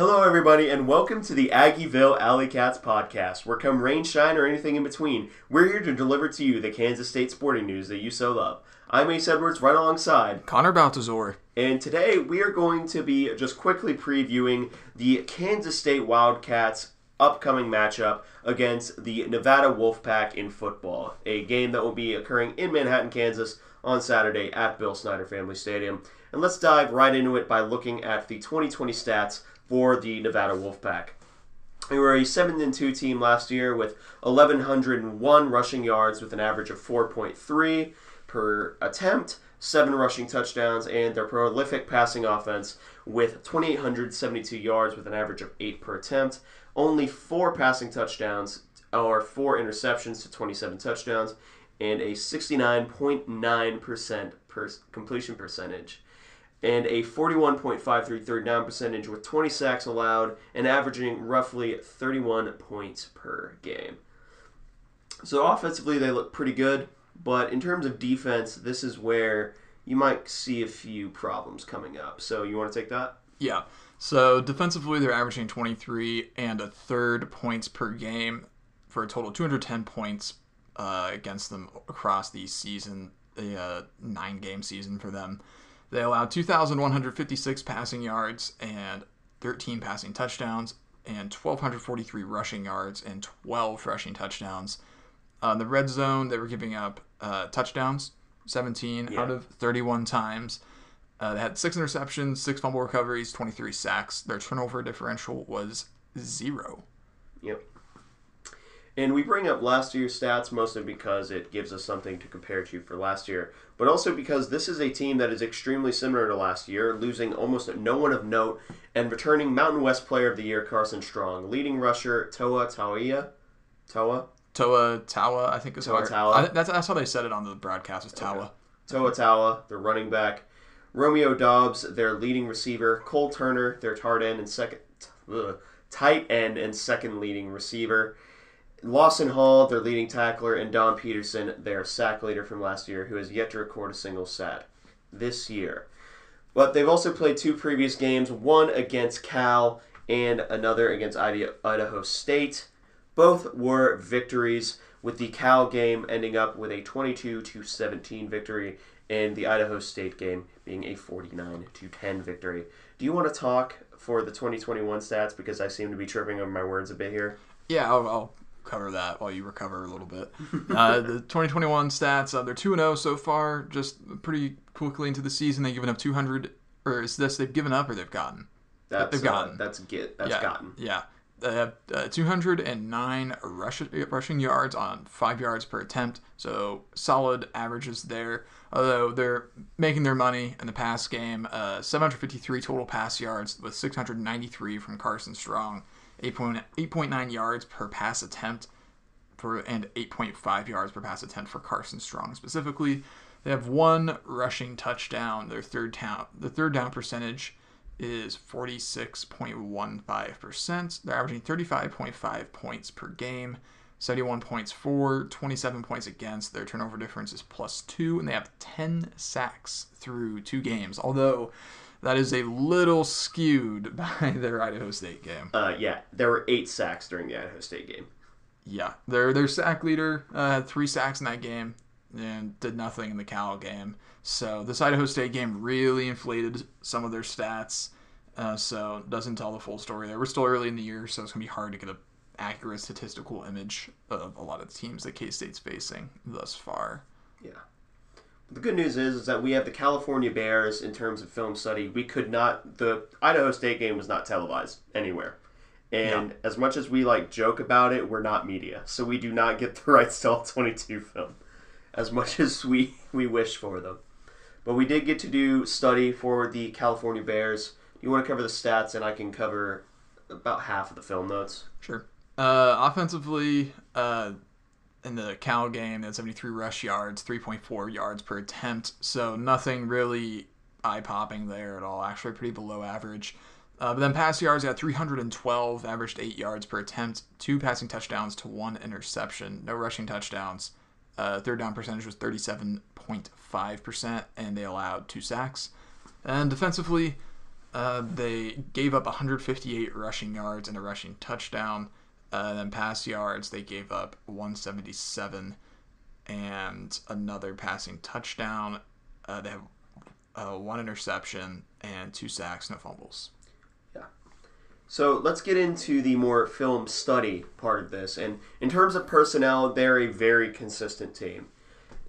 Hello, everybody, and welcome to the Aggieville Alley Cats Podcast, where come rain, shine, or anything in between, we're here to deliver to you the Kansas State sporting news that you so love. I'm Ace Edwards, right alongside Connor Baltazor. And today, we are going to be just quickly previewing the Kansas State Wildcats upcoming matchup against the Nevada Wolfpack in football, a game that will be occurring in Manhattan, Kansas, on Saturday at Bill Snyder Family Stadium. And let's dive right into it by looking at the 2020 stats for the Nevada Wolfpack. They were a 7-2 team last year with 1,101 rushing yards with an average of 4.3 per attempt, 7 rushing touchdowns, and their prolific passing offense with 2,872 yards with an average of 8 per attempt, only 4 passing touchdowns or 4 interceptions to 27 touchdowns, and a 69.9% completion percentage, and a 41.53 third down percentage with 20 sacks allowed and averaging roughly 31 points per game. So offensively, they look pretty good, but in terms of defense, this is where you might see a few problems coming up. So you want to take that? Yeah. So defensively, they're averaging 23 and a third points per game for a total of 210 points against them across the season, the 9-game season for them. They allowed 2,156 passing yards and 13 passing touchdowns and 1,243 rushing yards and 12 rushing touchdowns. In the red zone, they were giving up touchdowns 17 out of 31 times. They had 6 interceptions, 6 fumble recoveries, 23 sacks. Their turnover differential was 0. Yep. And we bring up last year's stats mostly because it gives us something to compare to for last year, but also because this is a team that is extremely similar to last year, losing almost no one of note and returning Mountain West Player of the Year Carson Strong, leading rusher Toa Taua, I think is Toa Taua. That's how they said it on the broadcast, was Taua. Okay. Toa Taua, their running back, Romeo Doubs, their leading receiver, Cole Turner, their tight end and second leading receiver, Lawson Hall, their leading tackler, and Don Peterson, their sack leader from last year, who has yet to record a single sack this year. But they've also played 2 previous games, one against Cal and another against Idaho State. Both were victories, with the Cal game ending up with a 22-17 victory and the Idaho State game being a 49-10 victory. Do you want to talk for the 2021 stats? Because I seem to be tripping over my words a bit here. Yeah, I'll cover that while you recover a little bit. The 2021 stats, they're 2-0 so far, just pretty quickly into the season. They've given up 200, or is this they've given up or they've gotten? That's gotten. Yeah. They have 209 rushing yards on 5 yards per attempt, so solid averages there, although they're making their money in the pass game. 753 total pass yards with 693 from Carson Strong, 8.9 yards per pass attempt, and 8.5 yards per pass attempt for Carson Strong specifically. They have 1 rushing touchdown. The third down percentage is 46.15%. They're averaging 35.5 points per game, 71 points for, 27 points against. Their turnover difference is +2, and they have 10 sacks through 2 games, although that is a little skewed by their Idaho State game. There were 8 sacks during the Idaho State game. Yeah, their sack leader had 3 sacks in that game and did nothing in the Cal game. So this Idaho State game really inflated some of their stats, so doesn't tell the full story there. We're still early in the year, so it's going to be hard to get an accurate statistical image of a lot of the teams that K-State's facing thus far. Yeah. The good news is that we have the California Bears in terms of film study. The Idaho State game was not televised anywhere. And as much as we joke about it, we're not media. So we do not get the rights to all 22 film as much as we wish for them. But we did get to do study for the California Bears. You want to cover the stats, and I can cover about half of the film notes. Sure. Offensively, in the Cal game, they had 73 rush yards, 3.4 yards per attempt. So nothing really eye-popping there at all. Actually, pretty below average. But then pass yards, they had 312, averaged 8 yards per attempt, 2 passing touchdowns to 1 interception, no rushing touchdowns. Third down percentage was 37.5%, and they allowed 2 sacks. And defensively, They gave up 158 rushing yards and a rushing touchdown. Then pass yards, they gave up 177 and another passing touchdown. They have one interception and two sacks, no fumbles. Yeah. So let's get into the more film study part of this. And in terms of personnel, they're a very consistent team.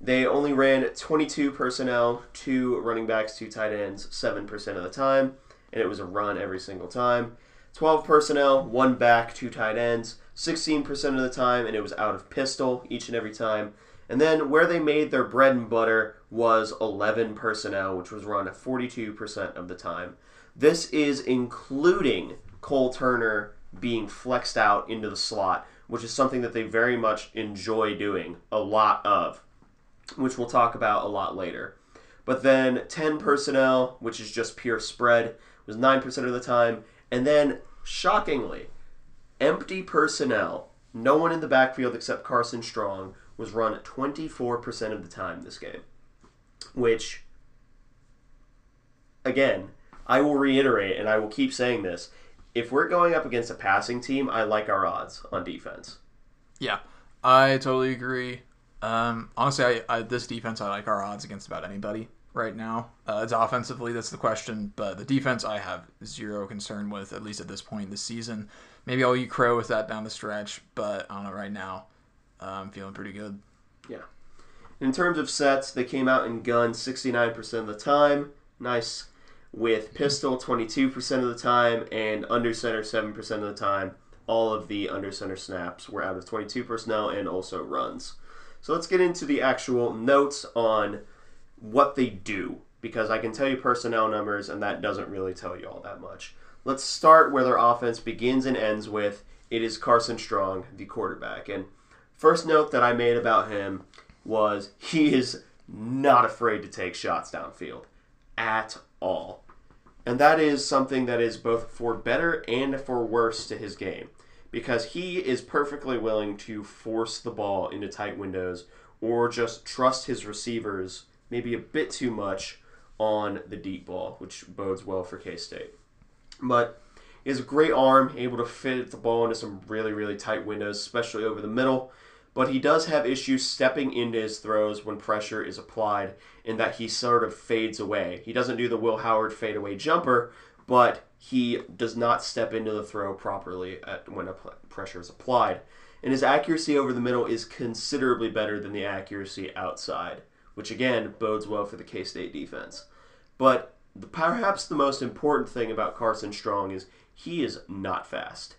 They only ran 22 personnel, 2 running backs, 2 tight ends, 7% of the time, and it was a run every single time. 12 personnel, 1 back, 2 tight ends, 16% of the time, and it was out of pistol each and every time. And then where they made their bread and butter was 11 personnel, which was run at 42% of the time. This is including Cole Turner being flexed out into the slot, which is something that they very much enjoy doing a lot of, which we'll talk about a lot later. But then 10 personnel, which is just pure spread, was 9% of the time. And then, shockingly, empty personnel, no one in the backfield except Carson Strong, was run 24% of the time this game. Which, again, I will reiterate, and I will keep saying this, if we're going up against a passing team, I like our odds on defense. Yeah, I totally agree. Honestly, this defense, I like our odds against about anybody right now. It's offensively, that's the question, but the defense I have zero concern with, at least at this point in the season. Maybe I'll eat crow with that down the stretch, but I don't know, right now I'm feeling pretty good. Yeah. In terms of sets, they came out and gunned 69% of the time. Nice. With pistol 22% of the time and under center 7% of the time. All of the under center snaps were out of 22 personnel and also runs. So let's get into the actual notes on what they do, because I can tell you personnel numbers, and that doesn't really tell you all that much. Let's start where their offense begins and ends with. It is Carson Strong, the quarterback. And first note that I made about him was he is not afraid to take shots downfield at all. And that is something that is both for better and for worse to his game, because he is perfectly willing to force the ball into tight windows or just trust his receivers maybe a bit too much on the deep ball, which bodes well for K-State. But he has a great arm, able to fit the ball into some really, really tight windows, especially over the middle. But he does have issues stepping into his throws when pressure is applied, in that he sort of fades away. He doesn't do the Will Howard fadeaway jumper, but he does not step into the throw properly when pressure is applied. And his accuracy over the middle is considerably better than the accuracy outside, which again bodes well for the K-State defense. But perhaps the most important thing about Carson Strong is he is not fast.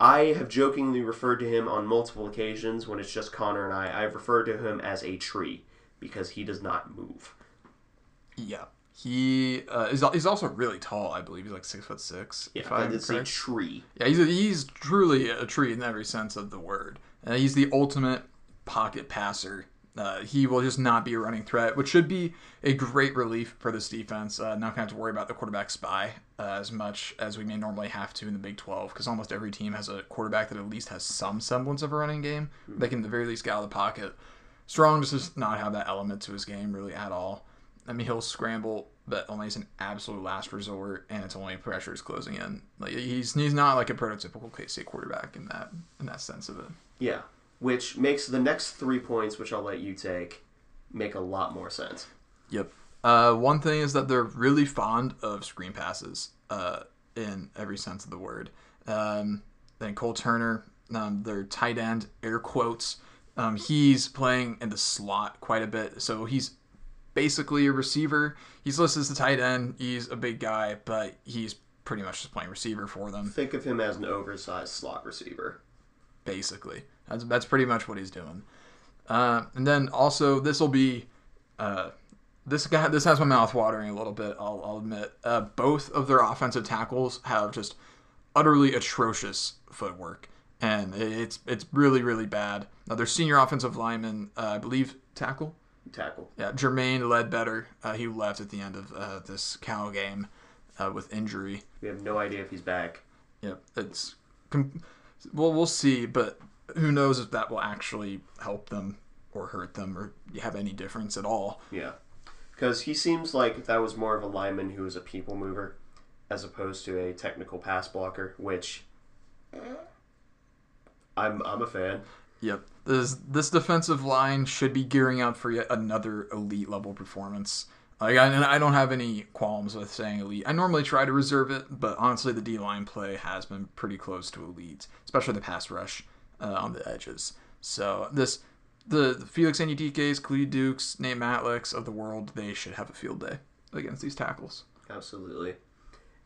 I have jokingly referred to him on multiple occasions when it's just Connor and I. I've referred to him as a tree because he does not move. Yeah. He is also really tall, I believe. He's like 6'6". Yeah, but it's a tree. Yeah, he's truly a tree in every sense of the word. He's the ultimate pocket passer. He will just not be a running threat, which should be a great relief for this defense. Not going to have to worry about the quarterback spy as much as we may normally have to in the Big 12, because almost every team has a quarterback that at least has some semblance of a running game. They can at the very least get out of the pocket. Strong does not have that element to his game really at all. I mean, he'll scramble, but only as an absolute last resort, and it's only pressures closing in. Like he's not like a prototypical K-State quarterback in that sense of it. Yeah. Which makes the next 3 points, which I'll let you take, make a lot more sense. Yep. One thing is that they're really fond of screen passes in every sense of the word. Then Cole Turner, their tight end, air quotes, he's playing in the slot quite a bit. So he's basically a receiver. He's listed as the tight end. He's a big guy, but he's pretty much just playing receiver for them. Think of him as an oversized slot receiver. Basically. That's pretty much what he's doing. And then also, this will be... This has my mouth watering a little bit, I'll admit. Both of their offensive tackles have just utterly atrocious footwork. And it's really, really bad. Now, their senior offensive lineman, I believe, tackle. Yeah, Jermaine Ledbetter. He left at the end of this Cal game with injury. We have no idea if he's back. Yep. It's... Well, we'll see, but... Who knows if that will actually help them or hurt them or have any difference at all. Yeah. Because he seems like that was more of a lineman who was a people mover. as opposed to a technical pass blocker, which I'm a fan. Yep. This defensive line should be gearing up for yet another elite level performance. Like, I don't have any qualms with saying elite. I normally try to reserve it, but honestly, the D-line play has been pretty close to elite, especially the pass rush on the edges. So the Felix Anudikeys, Khalid Dukes, Nate Matlicks of the world, they should have a field day against these tackles. Absolutely.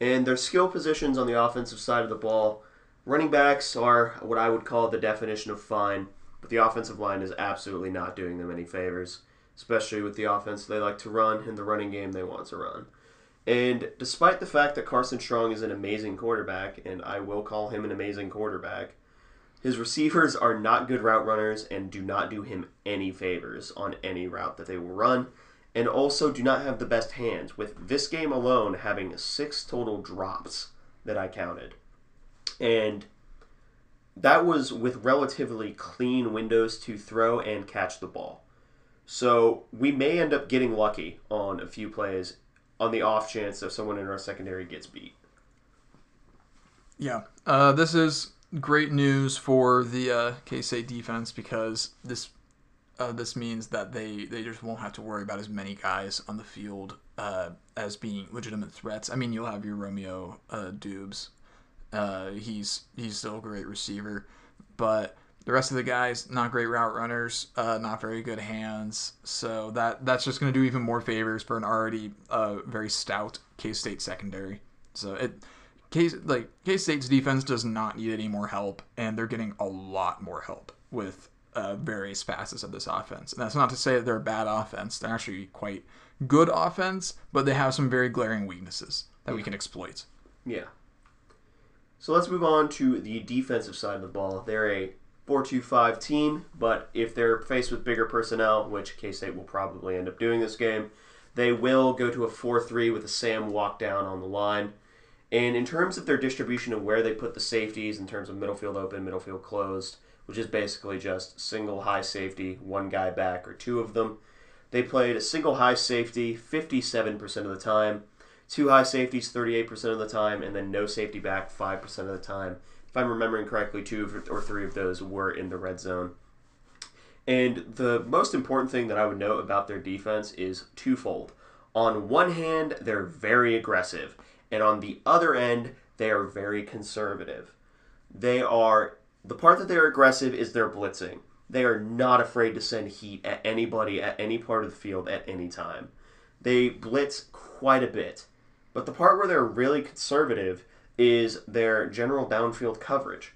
And their skill positions on the offensive side of the ball, running backs are what I would call the definition of fine, but the offensive line is absolutely not doing them any favors, especially with the offense they like to run and the running game they want to run. And despite the fact that Carson Strong is an amazing quarterback, and I will call him an amazing quarterback, his receivers are not good route runners and do not do him any favors on any route that they will run, and also do not have the best hands, with this game alone having 6 total drops that I counted. And that was with relatively clean windows to throw and catch the ball. So we may end up getting lucky on a few plays on the off chance that someone in our secondary gets beat. Yeah, this is great news for the K-State defense, because this means that they just won't have to worry about as many guys on the field as being legitimate threats. I mean, you'll have your Romeo Doubs. He's still a great receiver, but the rest of the guys, not great route runners, not very good hands. So that's just going to do even more favors for an already very stout K-State secondary. So K-State's defense does not need any more help, and they're getting a lot more help with various facets of this offense. And that's not to say that they're a bad offense. They're actually quite good offense, but they have some very glaring weaknesses that we can exploit. Yeah. So let's move on to the defensive side of the ball. They're a 4-2-5 team, but if they're faced with bigger personnel, which K-State will probably end up doing this game, they will go to a 4-3 with a Sam walk down on the line. And in terms of their distribution of where they put the safeties, in terms of middle field open, middle field closed, which is basically just single high safety, one guy back or two of them, they played a single high safety 57% of the time, two high safeties 38% of the time, and then no safety back 5% of the time. If I'm remembering correctly, 2 or 3 of those were in the red zone. And the most important thing that I would note about their defense is twofold. On one hand, they're very aggressive, and on the other end, they are very conservative. The part that they're aggressive is their blitzing. They are not afraid to send heat at anybody at any part of the field at any time. They blitz quite a bit. But the part where they're really conservative is their general downfield coverage,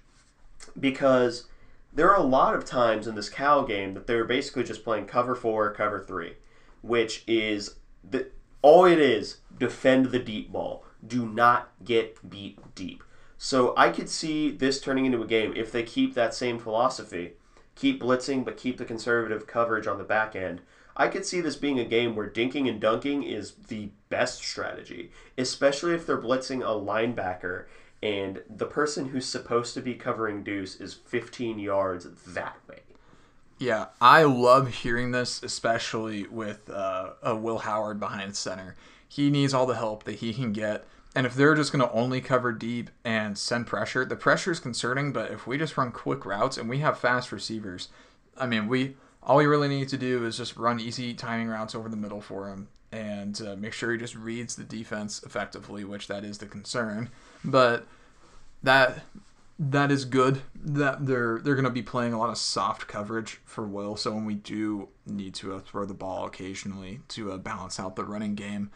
because there are a lot of times in this Cal game that they're basically just playing cover 4, cover 3, which is all it is, defend the deep ball. Do not get beat deep. So I could see this turning into a game if they keep that same philosophy, keep blitzing but keep the conservative coverage on the back end. I could see this being a game where dinking and dunking is the best strategy, especially if they're blitzing a linebacker and the person who's supposed to be covering Deuce is 15 yards that way. Yeah, I love hearing this, especially with Will Howard behind center. He needs all the help that he can get, and if they're just going to only cover deep and send pressure, the pressure is concerning, but if we just run quick routes and we have fast receivers, I mean, all we really need to do is just run easy timing routes over the middle for him and make sure he just reads the defense effectively, which that is the concern. But that is good that they're going to be playing a lot of soft coverage for Will. So when we do need to throw the ball occasionally to balance out the running game,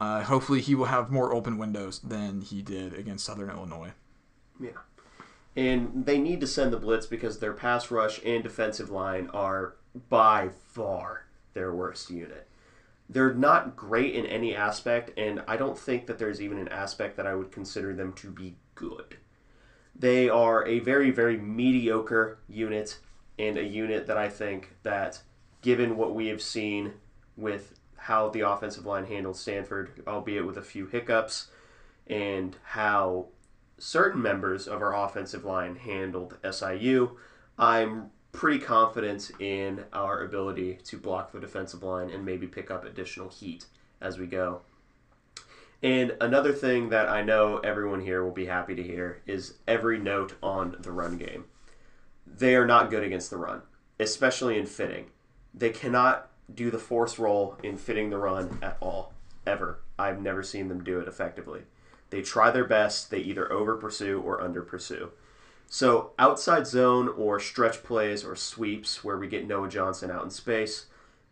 hopefully he will have more open windows than he did against Southern Illinois. Yeah. And they need to send the blitz because their pass rush and defensive line are by far their worst unit. They're not great in any aspect, and I don't think that there's even an aspect that I would consider them to be good. They are a very, very mediocre unit, and a unit that I think that, given what we have seen with how the offensive line handled Stanford, albeit with a few hiccups, and how certain members of our offensive line handled SIU, I'm pretty confident in our ability to block the defensive line and maybe pick up additional heat as we go. And another thing that I know everyone here will be happy to hear is every note on the run game. They are not good against the run, especially in fitting. They cannot do the force roll in fitting the run at all, ever. I've never seen them do it effectively. They try their best. They either over-pursue or under-pursue. So outside zone or stretch plays or sweeps where we get Noah Johnson out in space,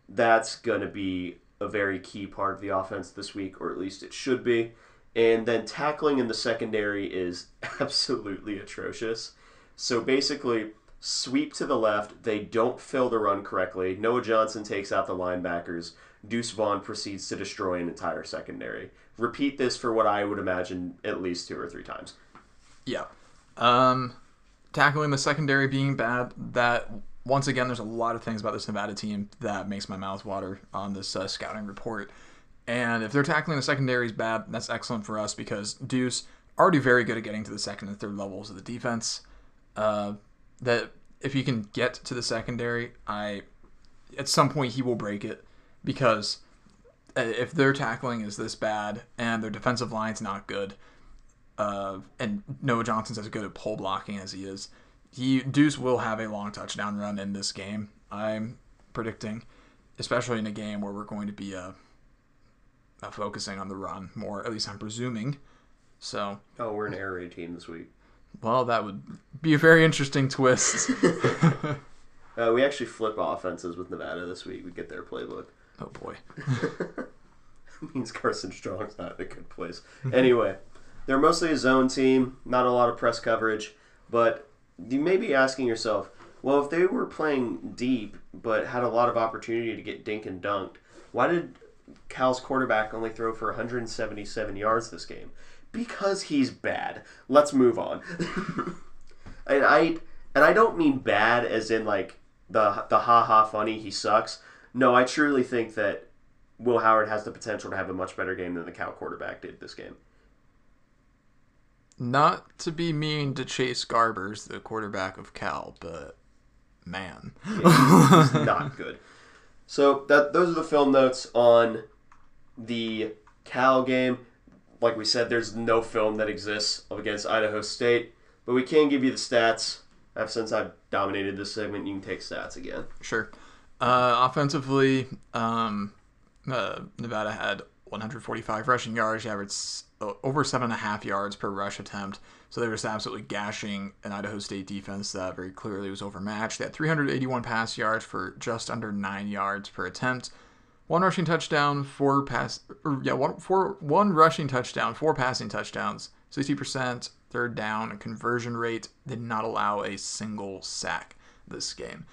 that's going to be a very key part of the offense this week, or at least it should be. And then tackling in the secondary is absolutely atrocious. So basically, sweep to the left. They don't fill the run correctly. Noah Johnson takes out the linebackers. Deuce Vaughn proceeds to destroy an entire secondary. Repeat this for what I would imagine at least 2 or 3 times. Yeah. Tackling the secondary being bad, that... Once again, there's a lot of things about this Nevada team that makes my mouth water on this scouting report. And if they're tackling the secondaries bad, that's excellent for us because Deuce, already very good at getting to the second and third levels of the defense. That if he can get to the secondary, at some point he will break it because if their tackling is this bad and their defensive line's not good, and Noah Johnson's as good at pull blocking as he is, Deuce will have a long touchdown run in this game, I'm predicting, especially in a game where we're going to be focusing on the run more, at least I'm presuming. So. Oh, we're an air raid team this week. Well, that would be a very interesting twist. We actually flip offenses with Nevada this week. We get their playbook. Oh, boy. That means Carson Strong's not in a good place. Anyway, they're mostly a zone team, not a lot of press coverage, but... You may be asking yourself, well, if they were playing deep but had a lot of opportunity to get dink and dunked, why did Cal's quarterback only throw for 177 yards this game? Because he's bad. Let's move on. And I don't mean bad as in like the ha-ha funny, he sucks. No, I truly think that Will Howard has the potential to have a much better game than the Cal quarterback did this game. Not to be mean to Chase Garbers, the quarterback of Cal, but man. He's not good. So those are the film notes on the Cal game. Like we said, there's no film that exists against Idaho State, but we can give you the stats. Since I've dominated this segment, you can take stats again. Sure. Offensively, Nevada had 145 rushing yards, averaged over 7.5 yards per rush attempt. So they were just absolutely gashing an Idaho State defense that very clearly was overmatched. They had 381 pass yards for just under 9 yards per attempt. One rushing touchdown, 4 passing touchdowns, 60% third down conversion rate. Did not allow a single sack this game.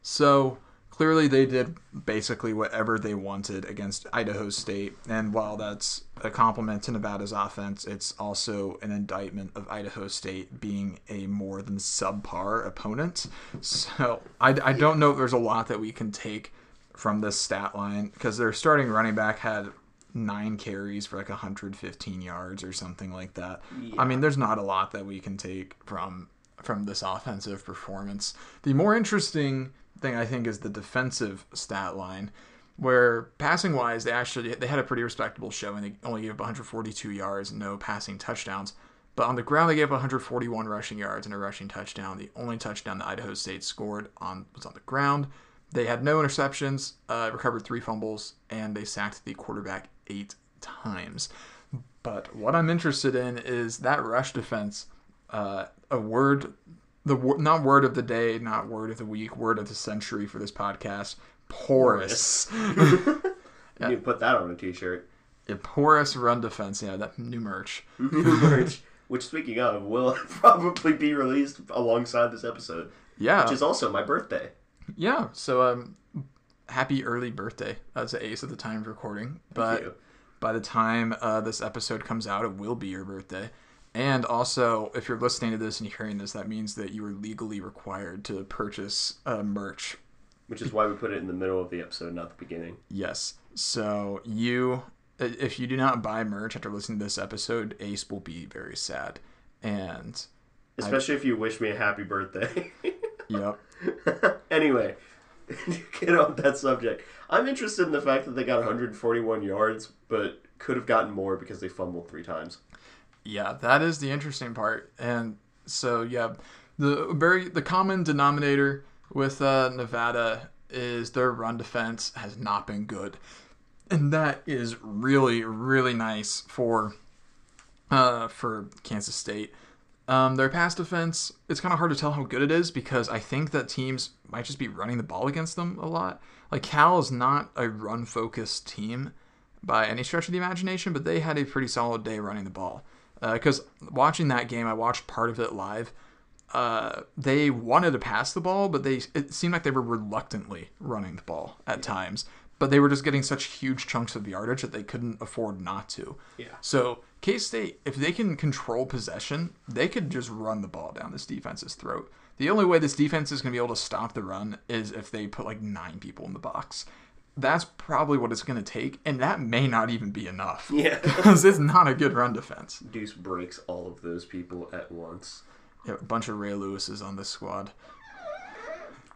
So clearly, they did basically whatever they wanted against Idaho State, and while that's a compliment to Nevada's offense, it's also an indictment of Idaho State being a more than subpar opponent. So I don't know if there's a lot that we can take from this stat line, because their starting running back had 9 carries for like 115 yards or something like that. Yeah. I mean, there's not a lot that we can take from this offensive performance. The more interesting thing I think is the defensive stat line, where passing wise they had a pretty respectable show, and they only gave up 142 yards, no passing touchdowns, but on the ground they gave up 141 rushing yards and a rushing touchdown. The only touchdown that Idaho State scored was on the ground. They had no interceptions, recovered 3 fumbles, and they sacked the quarterback 8 times. But what I'm interested in is that rush defense. Not word of the day, not word of the week, word of the century for this podcast, porous. You can put that on a t-shirt. A porous run defense, yeah, that new merch. New merch, which speaking of, will probably be released alongside this episode. Yeah. Which is also my birthday. Yeah, so happy early birthday. That's the ace at the time of recording. But by the time this episode comes out, it will be your birthday. And also, if you're listening to this and you're hearing this, that means that you are legally required to purchase merch. Which is why we put it in the middle of the episode, not the beginning. Yes. So if you do not buy merch after listening to this episode, Ace will be very sad. And especially if you wish me a happy birthday. Yep. Anyway, get on that subject. I'm interested in the fact that they got 141 yards, but could have gotten more because they fumbled 3 times. Yeah, that is the interesting part. And so, yeah, the common denominator with Nevada is their run defense has not been good. And that is really, really nice for Kansas State. Their pass defense, it's kind of hard to tell how good it is because I think that teams might just be running the ball against them a lot. Like, Cal is not a run-focused team by any stretch of the imagination, but they had a pretty solid day running the ball. Because watching that game, I watched part of it live. They wanted to pass the ball, but it seemed like they were reluctantly running the ball at times. But they were just getting such huge chunks of yardage that they couldn't afford not to. Yeah. So K-State, if they can control possession, they could just run the ball down this defense's throat. The only way this defense is going to be able to stop the run is if they put like 9 people in the box. That's probably what it's going to take, and that may not even be enough. Yeah. Because it's not a good run defense. Deuce breaks all of those people at once. Yeah, a bunch of Ray Lewis's on this squad.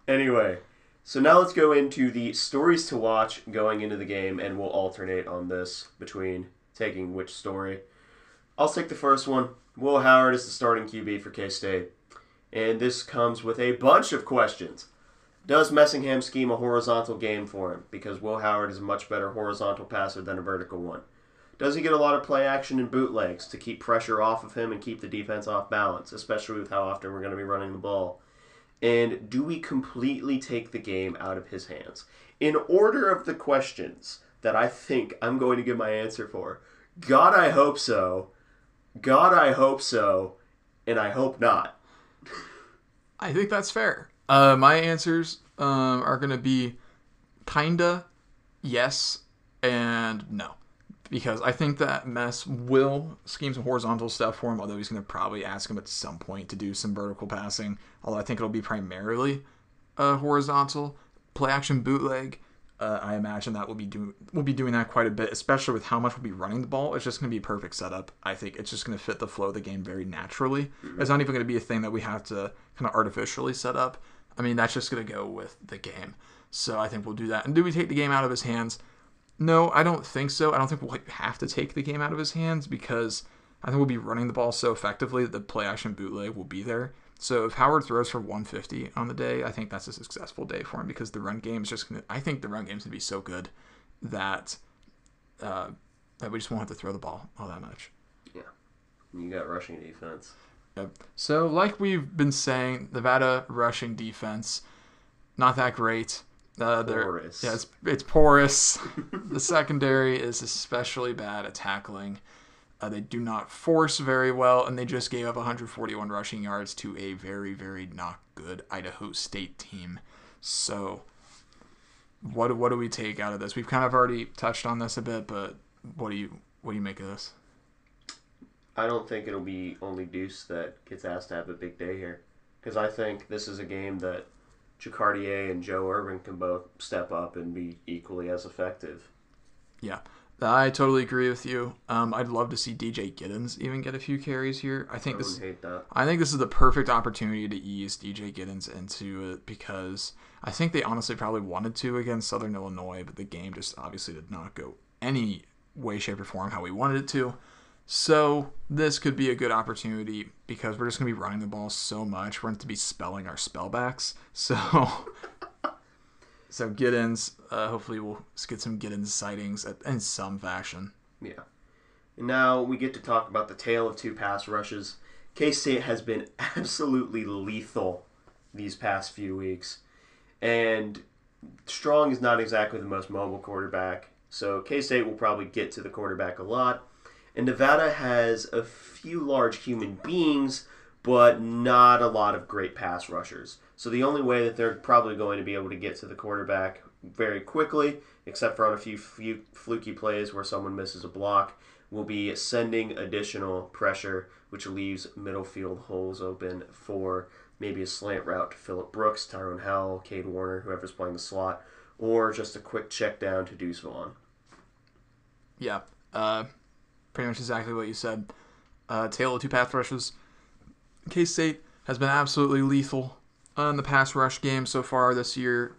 Anyway, so now let's go into the stories to watch going into the game, and we'll alternate on this between taking which story. I'll take the first one. Will Howard is the starting QB for K-State, and this comes with a bunch of questions. Does Messingham scheme a horizontal game for him? Because Will Howard is a much better horizontal passer than a vertical one. Does he get a lot of play action and bootlegs to keep pressure off of him and keep the defense off balance, especially with how often we're going to be running the ball? And do we completely take the game out of his hands? In order of the questions that I think I'm going to give my answer for, God, I hope so. God, I hope so. And I hope not. I think that's fair. My answers are going to be kinda, yes, and no. Because I think that Mess will scheme some horizontal stuff for him, although he's going to probably ask him at some point to do some vertical passing, although I think it'll be primarily horizontal. Play-action bootleg, I imagine that we'll be doing that quite a bit, especially with how much we'll be running the ball. It's just going to be a perfect setup. I think it's just going to fit the flow of the game very naturally. Mm-hmm. It's not even going to be a thing that we have to kind of artificially set up. I mean, that's just going to go with the game. So I think we'll do that. And do we take the game out of his hands? No, I don't think so. I don't think we'll have to take the game out of his hands because I think we'll be running the ball so effectively that the play-action bootleg will be there. So if Howard throws for 150 on the day, I think that's a successful day for him because the run game is just going to... I think the run game is going to be so good that we just won't have to throw the ball all that much. Yeah. You got rushing defense. Yep. So like we've been saying, Nevada rushing defense, not that great. Porous. Yeah, it's porous. The secondary is especially bad at tackling. They do not force very well, and they just gave up 141 rushing yards to a very, very not good Idaho State team. So what do we take out of this? We've kind of already touched on this a bit, but what do you make of this? I don't think it'll be only Deuce that gets asked to have a big day here, because I think this is a game that Jacquardier and Joe Irvin can both step up and be equally as effective. Yeah, I totally agree with you. I'd love to see DJ Giddens even get a few carries here. I think this is the perfect opportunity to ease DJ Giddens into it because I think they honestly probably wanted to against Southern Illinois, but the game just obviously did not go any way, shape, or form how we wanted it to. So this could be a good opportunity because we're just going to be running the ball so much. We're going to be spelling our spellbacks. So Giddens, hopefully we'll get some Giddens sightings in some fashion. Yeah. And now we get to talk about the tale of two pass rushes. K-State has been absolutely lethal these past few weeks. And Strong is not exactly the most mobile quarterback. So K-State will probably get to the quarterback a lot. And Nevada has a few large human beings, but not a lot of great pass rushers. So the only way that they're probably going to be able to get to the quarterback very quickly, except for on a few fluky plays where someone misses a block, will be sending additional pressure, which leaves middle field holes open for maybe a slant route to Phillip Brooks, Tyrone Howell, Cade Warner, whoever's playing the slot, or just a quick check down to Deuce Vaughn. Yeah, pretty much exactly what you said. Tale of two pass rushes. K-State has been absolutely lethal. in the pass rush game so far this year.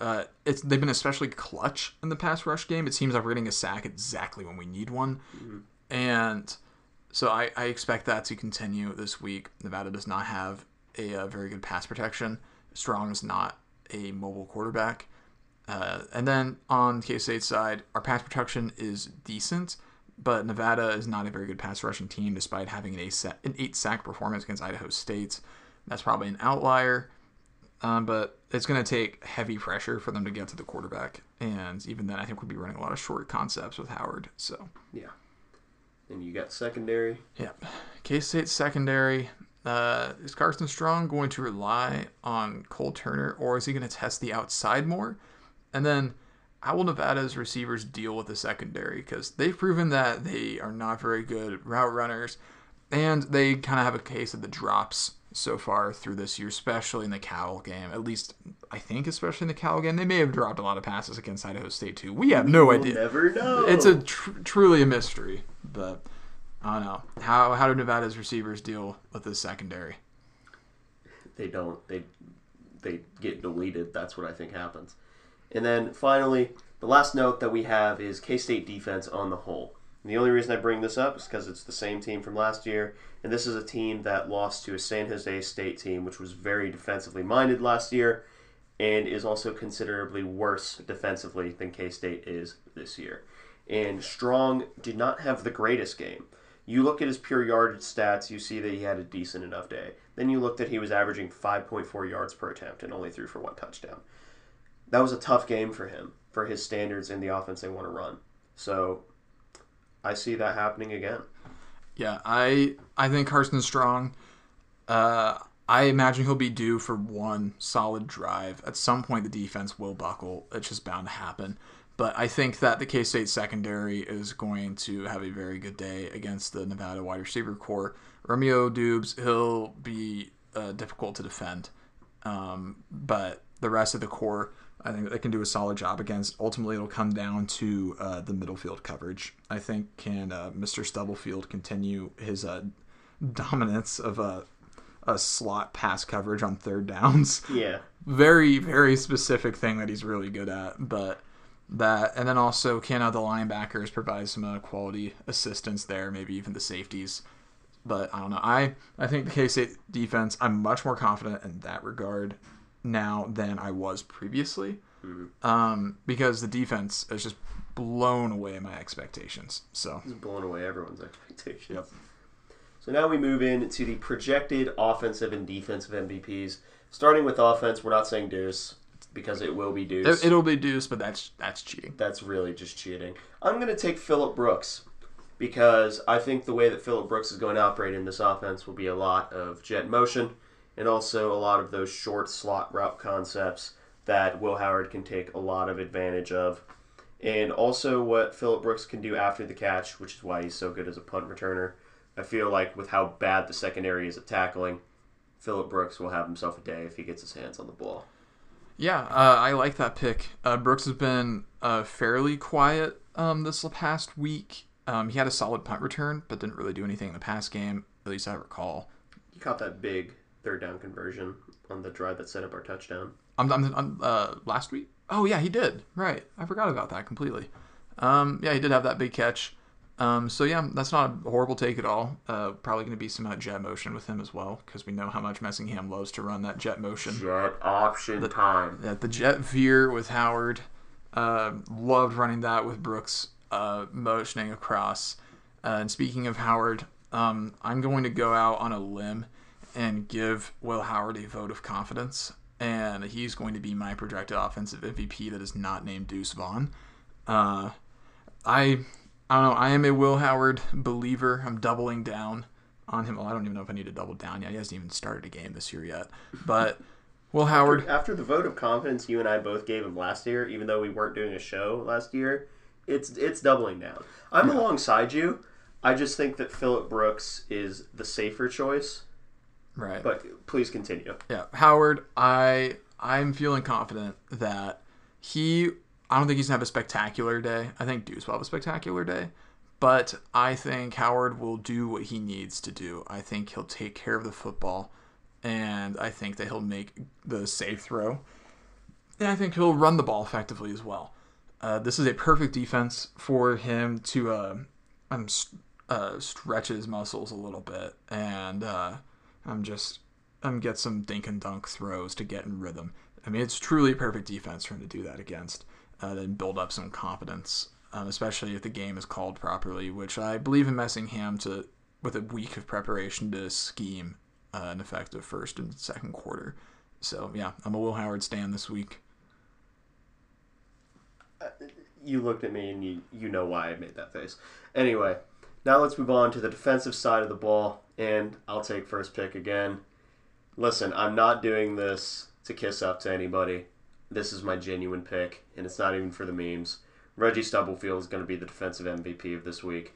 They've been especially clutch in the pass rush game. It seems like we're getting a sack exactly when we need one. Mm-hmm. And so I expect that to continue this week. Nevada does not have a very good pass protection. Strong is not a mobile quarterback. And then on K-State's side, our pass protection is decent, but Nevada is not a very good pass rushing team despite having an 8-sack performance against Idaho State. That's probably an outlier. But it's going to take heavy pressure for them to get to the quarterback. And even then, I think we'll be running a lot of short concepts with Howard. So yeah. And you got secondary. Yep. K-State's secondary. Is Carson Strong going to rely on Cole Turner, or is he going to test the outside more? And then how will Nevada's receivers deal with the secondary? Because they've proven that they are not very good route runners, and they kind of have a case of the drops so far through this year, especially in the Cowell game. At least, I think, especially in the Cowell game. They may have dropped a lot of passes against Idaho State, too. We have no idea. We'll never know. It's a truly a mystery. But, I don't know. How do Nevada's receivers deal with the secondary? They don't. They get deleted. That's what I think happens. And then, finally, the last note that we have is K-State defense on the whole. And the only reason I bring this up is because it's the same team from last year, and this is a team that lost to a San Jose State team, which was very defensively minded last year, and is also considerably worse defensively than K-State is this year. And Strong did not have the greatest game. You look at his pure yardage stats, you see that he had a decent enough day. Then you look that he was averaging 5.4 yards per attempt and only threw for one touchdown. That was a tough game for him, for his standards and the offense they want to run. So I see that happening again. Yeah, I think Carson Strong, I imagine he'll be due for one solid drive. At some point, the defense will buckle. It's just bound to happen. But I think that the K-State secondary is going to have a very good day against the Nevada wide receiver corps. Romeo Doubs, he'll be difficult to defend. But the rest of the corps, I think they can do a solid job against. Ultimately, it'll come down to the middle field coverage. I think can Mr. Stubblefield continue his dominance of a slot pass coverage on third downs? Yeah. Very, very specific thing that he's really good at. But that, and then also can the linebackers provide some quality assistance there, maybe even the safeties. But I don't know. I think the K-State defense, I'm much more confident in that regard now than I was previously, because the defense has just blown away my expectations. So it's blown away everyone's expectations. Yep. So now we move in to the projected offensive and defensive MVPs. Starting with offense, we're not saying Deuce because it will be Deuce. It'll be Deuce, but that's cheating. That's really just cheating. I'm going to take Phillip Brooks because I think the way that Phillip Brooks is going to operate in this offense will be a lot of jet motion, and also a lot of those short slot route concepts that Will Howard can take a lot of advantage of. And also what Phillip Brooks can do after the catch, which is why he's so good as a punt returner. I feel like with how bad the secondary is at tackling, Phillip Brooks will have himself a day if he gets his hands on the ball. Yeah, I like that pick. Brooks has been fairly quiet this past week. He had a solid punt return, but didn't really do anything in the pass game, at least I recall. He caught that big third down conversion on the drive that set up our touchdown. Last week? Oh, yeah, he did. Right. I forgot about that completely. Yeah, he did have that big catch. So, yeah, that's not a horrible take at all. Probably going to be some jet motion with him as well, because we know how much Messingham loves to run that jet motion. Jet option time. Yeah, the jet veer with Howard. Loved running that with Brooks motioning across. And speaking of Howard, I'm going to go out on a limb and give Will Howard a vote of confidence, and he's going to be my projected offensive MVP that is not named Deuce Vaughn. I don't know. I am a Will Howard believer. I'm doubling down on him. Well, I don't even know if I need to double down yet. He hasn't even started a game this year yet. But Will Howard... After the vote of confidence you and I both gave him last year, even though we weren't doing a show last year, it's doubling down. I'm alongside you. I just think that Phillip Brooks is the safer choice. Right. But please continue. Yeah. Howard, I'm feeling confident that I don't think he's going to have a spectacular day. I think Deuce will have a spectacular day. But I think Howard will do what he needs to do. I think he'll take care of the football. And I think that he'll make the safe throw. And I think he'll run the ball effectively as well. This is a perfect defense for him to stretch his muscles a little bit and get some dink and dunk throws to get in rhythm. I mean, it's truly a perfect defense for him to do that against, then build up some confidence, especially if the game is called properly, which I believe in Messingham with a week of preparation to scheme an effective first and second quarter. So, yeah, I'm a Will Howard stan this week. You looked at me and you know why I made that face. Anyway, now let's move on to the defensive side of the ball, and I'll take first pick again. Listen, I'm not doing this to kiss up to anybody. This is my genuine pick, and it's not even for the memes. Reggie Stubblefield is going to be the defensive MVP of this week.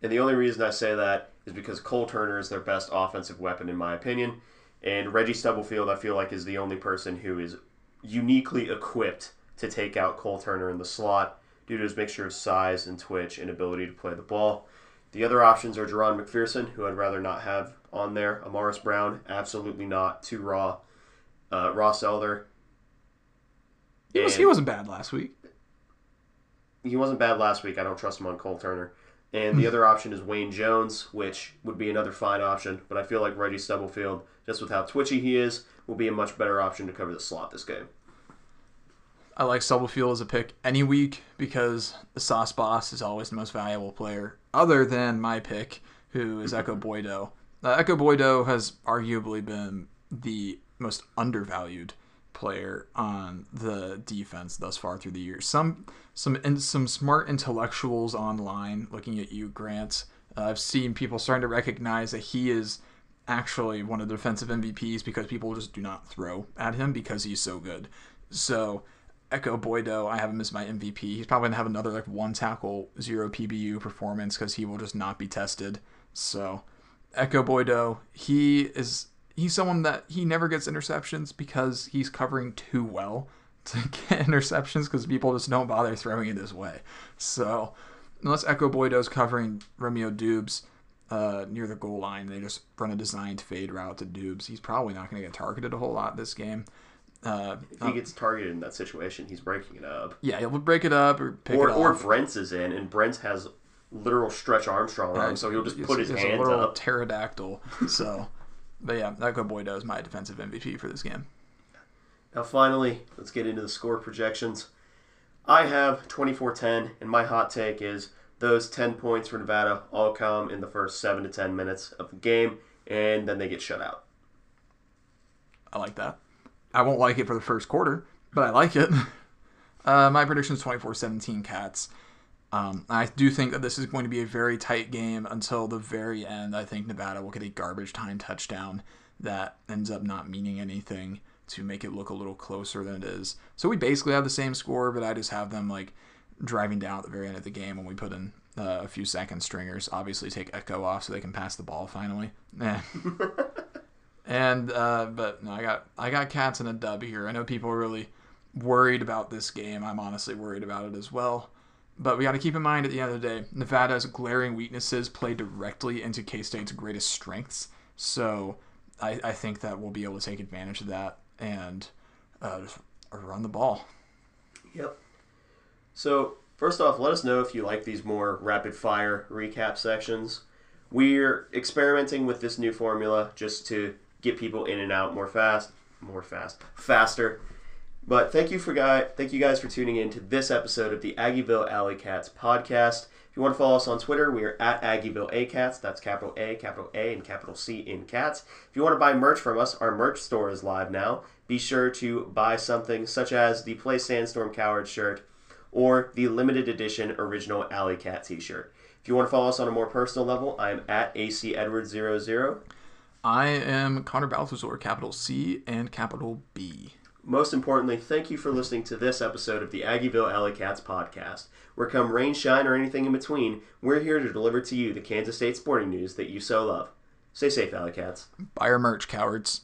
And the only reason I say that is because Cole Turner is their best offensive weapon, in my opinion. And Reggie Stubblefield, I feel like, is the only person who is uniquely equipped to take out Cole Turner in the slot due to his mixture of size and twitch and ability to play the ball. The other options are Jerron McPherson, who I'd rather not have on there. Amaris Brown, absolutely not. Too raw. Ross Elder. He wasn't bad last week. He wasn't bad last week. I don't trust him on Cole Turner. And the other option is Wayne Jones, which would be another fine option. But I feel like Reggie Stubblefield, just with how twitchy he is, will be a much better option to cover the slot this game. I like Stubblefield as a pick any week because the Sauce Boss is always the most valuable player, other than my pick, who is Echo Boido. Echo Boido has arguably been the most undervalued player on the defense thus far through the year. Some smart intellectuals online looking at you, Grant. I've seen people starting to recognize that he is actually one of the defensive MVPs because people just do not throw at him because he's so good. So Echo Boido, I have him as my MVP. He's probably going to have another like one tackle, zero PBU performance because he will just not be tested. So Echo Boido, he's someone that he never gets interceptions because he's covering too well to get interceptions because people just don't bother throwing it his way. So unless Echo Boido's covering Romeo Doubs near the goal line, they just run a designed fade route to Doubs. He's probably not going to get targeted a whole lot this game. If he gets targeted in that situation, he's breaking it up. Yeah, he'll break it up or pick it up. Or Brent's is in, and Brent's has literal Stretch Armstrong arms, so he'll just put his hands up. He's a little pterodactyl, so... But yeah, that good boy does my defensive MVP for this game. Now finally, let's get into the score projections. I have 24-10, and my hot take is those 10 points for Nevada all come in the first 7 to 10 minutes of the game, and then they get shut out. I like that. I won't like it for the first quarter, but I like it. My prediction is 24-17 Cats. I do think that this is going to be a very tight game until the very end. I think Nevada will get a garbage time touchdown that ends up not meaning anything to make it look a little closer than it is. So we basically have the same score, but I just have them like driving down at the very end of the game when we put in a few second stringers. Obviously take Echo off so they can pass the ball finally. And but no, I got Cats in a dub here. I know people are really worried about this game. I'm honestly worried about it as well. But we got to keep in mind at the end of the day, Nevada's glaring weaknesses play directly into K-State's greatest strengths. So I think that we'll be able to take advantage of that and just run the ball. Yep. So first off, let us know if you like these more rapid-fire recap sections. We're experimenting with this new formula just to get people in and out faster. But thank you guys for tuning in to this episode of the Aggieville Alley Cats podcast. If you want to follow us on Twitter, we are at Aggieville ACats. That's capital A, capital A, and capital C in Cats. If you want to buy merch from us, our merch store is live now. Be sure to buy something such as the Play Sandstorm Coward shirt or the limited edition original Alley Cat t-shirt. If you want to follow us on a more personal level, I am at ACEdwards00. I am Connor Balthazar, capital C and capital B. Most importantly, thank you for listening to this episode of the Aggieville Alley Cats podcast, where come rain, shine, or anything in between, we're here to deliver to you the Kansas State sporting news that you so love. Stay safe, Alley Cats. Buy our merch, cowards.